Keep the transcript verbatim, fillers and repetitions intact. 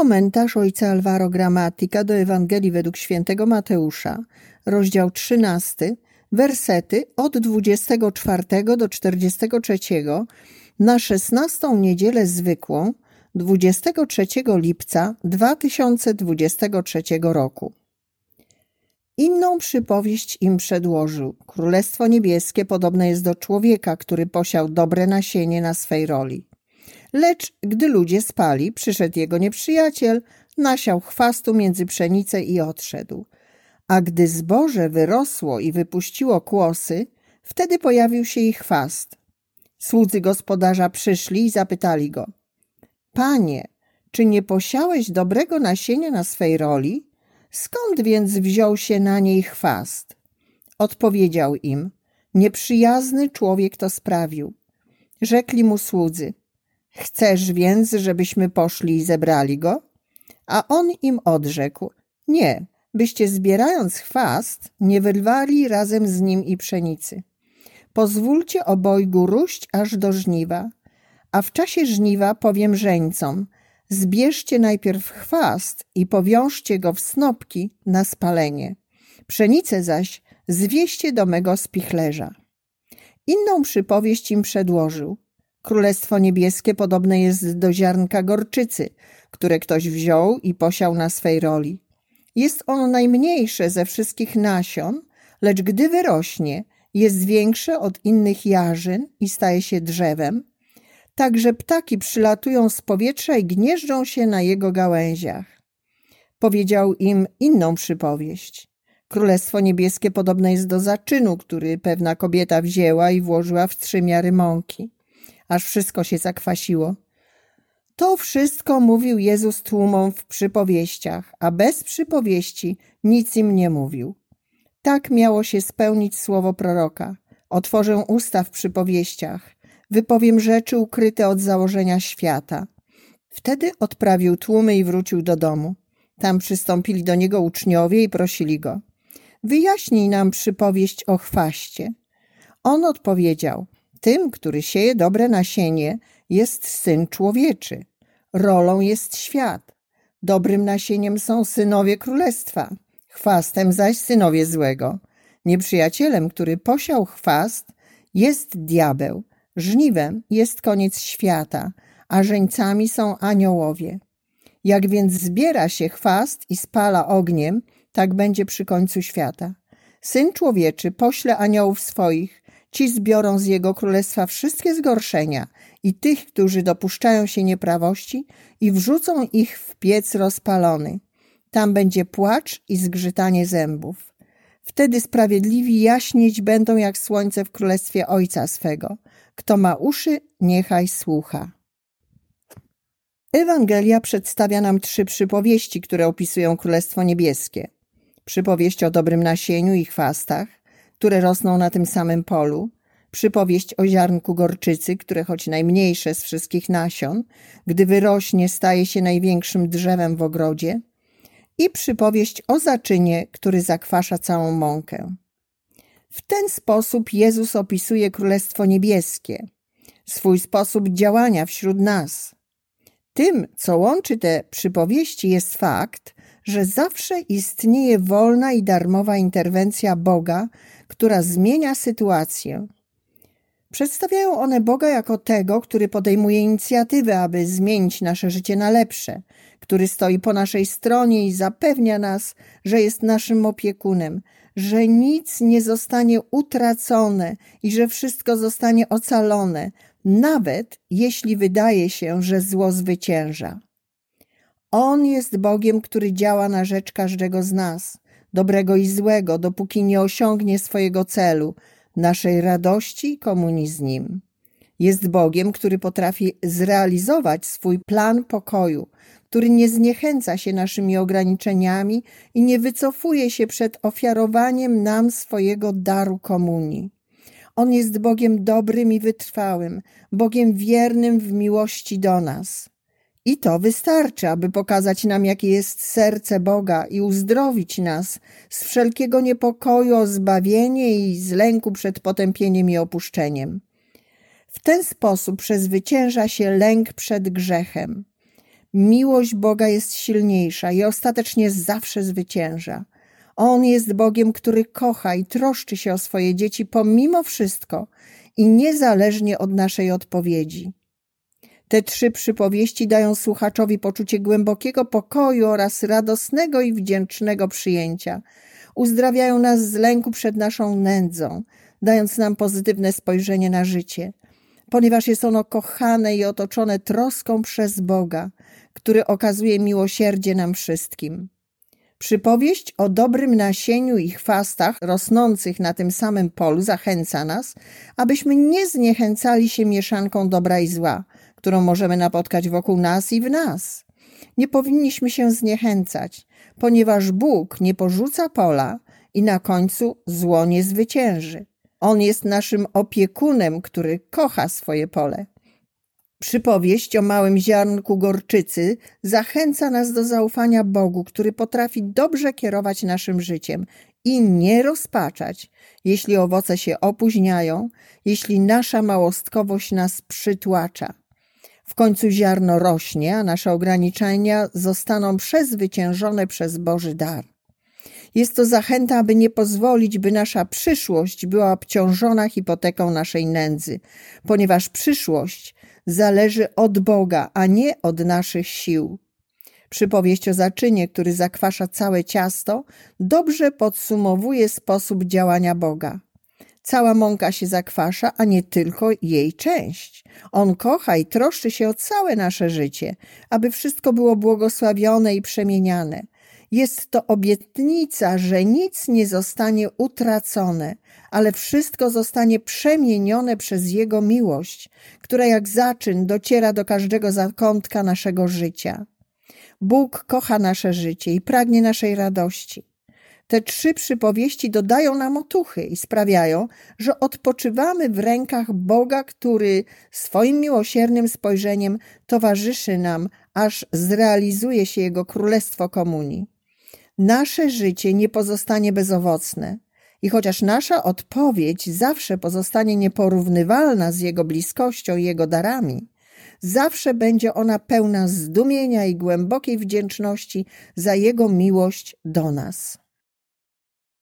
Komentarz ojca Alvaro Grammatica do Ewangelii według świętego Mateusza, rozdział trzynasty, wersety od dwudziestego czwartego do czterdziestego trzeciego, na szesnastą niedzielę zwykłą, dwudziestego trzeciego lipca dwa tysiące dwudziestego trzeciego roku. Inną przypowieść im przedłożył. Królestwo Niebieskie podobne jest do człowieka, który posiał dobre nasienie na swej roli. Lecz gdy ludzie spali, przyszedł jego nieprzyjaciel, nasiał chwastu między pszenicę i odszedł. A gdy zboże wyrosło i wypuściło kłosy, wtedy pojawił się i chwast. Słudzy gospodarza przyszli i zapytali go: Panie, czy nie posiałeś dobrego nasienia na swej roli? Skąd więc wziął się na niej chwast? Odpowiedział im: Nieprzyjazny człowiek to sprawił. Rzekli mu słudzy: Chcesz więc, żebyśmy poszli i zebrali go? A on im odrzekł: Nie, byście zbierając chwast, nie wyrwali razem z nim i pszenicy. Pozwólcie obojgu róść aż do żniwa, a w czasie żniwa powiem żeńcom: Zbierzcie najpierw chwast i powiążcie go w snopki na spalenie. Pszenicę zaś zwieście do mego spichlerza. Inną przypowieść im przedłożył. Królestwo Niebieskie podobne jest do ziarnka gorczycy, które ktoś wziął i posiał na swej roli. Jest ono najmniejsze ze wszystkich nasion, lecz gdy wyrośnie, jest większe od innych jarzyn i staje się drzewem. Także ptaki przylatują z powietrza i gnieżdżą się na jego gałęziach. Powiedział im inną przypowieść. Królestwo Niebieskie podobne jest do zaczynu, który pewna kobieta wzięła i włożyła w trzy miary mąki, aż wszystko się zakwasiło. To wszystko mówił Jezus tłumom w przypowieściach, a bez przypowieści nic im nie mówił. Tak miało się spełnić słowo proroka. Otworzę usta w przypowieściach. Wypowiem rzeczy ukryte od założenia świata. Wtedy odprawił tłumy i wrócił do domu. Tam przystąpili do niego uczniowie i prosili go: Wyjaśnij nam przypowieść o chwaście. On odpowiedział: Tym, który sieje dobre nasienie, jest Syn Człowieczy. Rolą jest świat. Dobrym nasieniem są synowie królestwa, chwastem zaś synowie złego. Nieprzyjacielem, który posiał chwast, jest diabeł. Żniwem jest koniec świata, a żeńcami są aniołowie. Jak więc zbiera się chwast i spala ogniem, tak będzie przy końcu świata. Syn Człowieczy pośle aniołów swoich, ci zbiorą z jego królestwa wszystkie zgorszenia i tych, którzy dopuszczają się nieprawości, i wrzucą ich w piec rozpalony. Tam będzie płacz i zgrzytanie zębów. Wtedy sprawiedliwi jaśnieć będą jak słońce w królestwie Ojca swego. Kto ma uszy, niechaj słucha. Ewangelia przedstawia nam trzy przypowieści, które opisują Królestwo Niebieskie. Przypowieść o dobrym nasieniu i chwastach, które rosną na tym samym polu. Przypowieść o ziarnku gorczycy, które choć najmniejsze z wszystkich nasion, gdy wyrośnie, staje się największym drzewem w ogrodzie. I przypowieść o zaczynie, który zakwasza całą mąkę. W ten sposób Jezus opisuje Królestwo Niebieskie, swój sposób działania wśród nas. Tym, co łączy te przypowieści, jest fakt, że zawsze istnieje wolna i darmowa interwencja Boga, która zmienia sytuację. Przedstawiają one Boga jako tego, który podejmuje inicjatywę, aby zmienić nasze życie na lepsze, który stoi po naszej stronie i zapewnia nas, że jest naszym opiekunem, że nic nie zostanie utracone i że wszystko zostanie ocalone, nawet jeśli wydaje się, że zło zwycięża. On jest Bogiem, który działa na rzecz każdego z nas, dobrego i złego, dopóki nie osiągnie swojego celu, naszej radości i komunii z Nim. Jest Bogiem, który potrafi zrealizować swój plan pokoju, który nie zniechęca się naszymi ograniczeniami i nie wycofuje się przed ofiarowaniem nam swojego daru komunii. On jest Bogiem dobrym i wytrwałym, Bogiem wiernym w miłości do nas. I to wystarczy, aby pokazać nam, jakie jest serce Boga i uzdrowić nas z wszelkiego niepokoju o zbawienie i z lęku przed potępieniem i opuszczeniem. W ten sposób przezwycięża się lęk przed grzechem. Miłość Boga jest silniejsza i ostatecznie zawsze zwycięża. On jest Bogiem, który kocha i troszczy się o swoje dzieci pomimo wszystko i niezależnie od naszej odpowiedzi. Te trzy przypowieści dają słuchaczowi poczucie głębokiego pokoju oraz radosnego i wdzięcznego przyjęcia. Uzdrawiają nas z lęku przed naszą nędzą, dając nam pozytywne spojrzenie na życie, ponieważ jest ono kochane i otoczone troską przez Boga, który okazuje miłosierdzie nam wszystkim. Przypowieść o dobrym nasieniu i chwastach rosnących na tym samym polu zachęca nas, abyśmy nie zniechęcali się mieszanką dobra i zła, którą możemy napotkać wokół nas i w nas. Nie powinniśmy się zniechęcać, ponieważ Bóg nie porzuca pola i na końcu zło nie zwycięży. On jest naszym opiekunem, który kocha swoje pole. Przypowieść o małym ziarnku gorczycy zachęca nas do zaufania Bogu, który potrafi dobrze kierować naszym życiem i nie rozpaczać, jeśli owoce się opóźniają, jeśli nasza małostkowość nas przytłacza. W końcu ziarno rośnie, a nasze ograniczenia zostaną przezwyciężone przez Boży dar. Jest to zachęta, aby nie pozwolić, by nasza przyszłość była obciążona hipoteką naszej nędzy, ponieważ przyszłość zależy od Boga, a nie od naszych sił. Przypowieść o zaczynie, który zakwasza całe ciasto, dobrze podsumowuje sposób działania Boga. Cała mąka się zakwasza, a nie tylko jej część. On kocha i troszczy się o całe nasze życie, aby wszystko było błogosławione i przemieniane. Jest to obietnica, że nic nie zostanie utracone, ale wszystko zostanie przemienione przez Jego miłość, która jak zaczyn dociera do każdego zakątka naszego życia. Bóg kocha nasze życie i pragnie naszej radości. Te trzy przypowieści dodają nam otuchy i sprawiają, że odpoczywamy w rękach Boga, który swoim miłosiernym spojrzeniem towarzyszy nam, aż zrealizuje się Jego Królestwo Komunii. Nasze życie nie pozostanie bezowocne i chociaż nasza odpowiedź zawsze pozostanie nieporównywalna z Jego bliskością i Jego darami, zawsze będzie ona pełna zdumienia i głębokiej wdzięczności za Jego miłość do nas.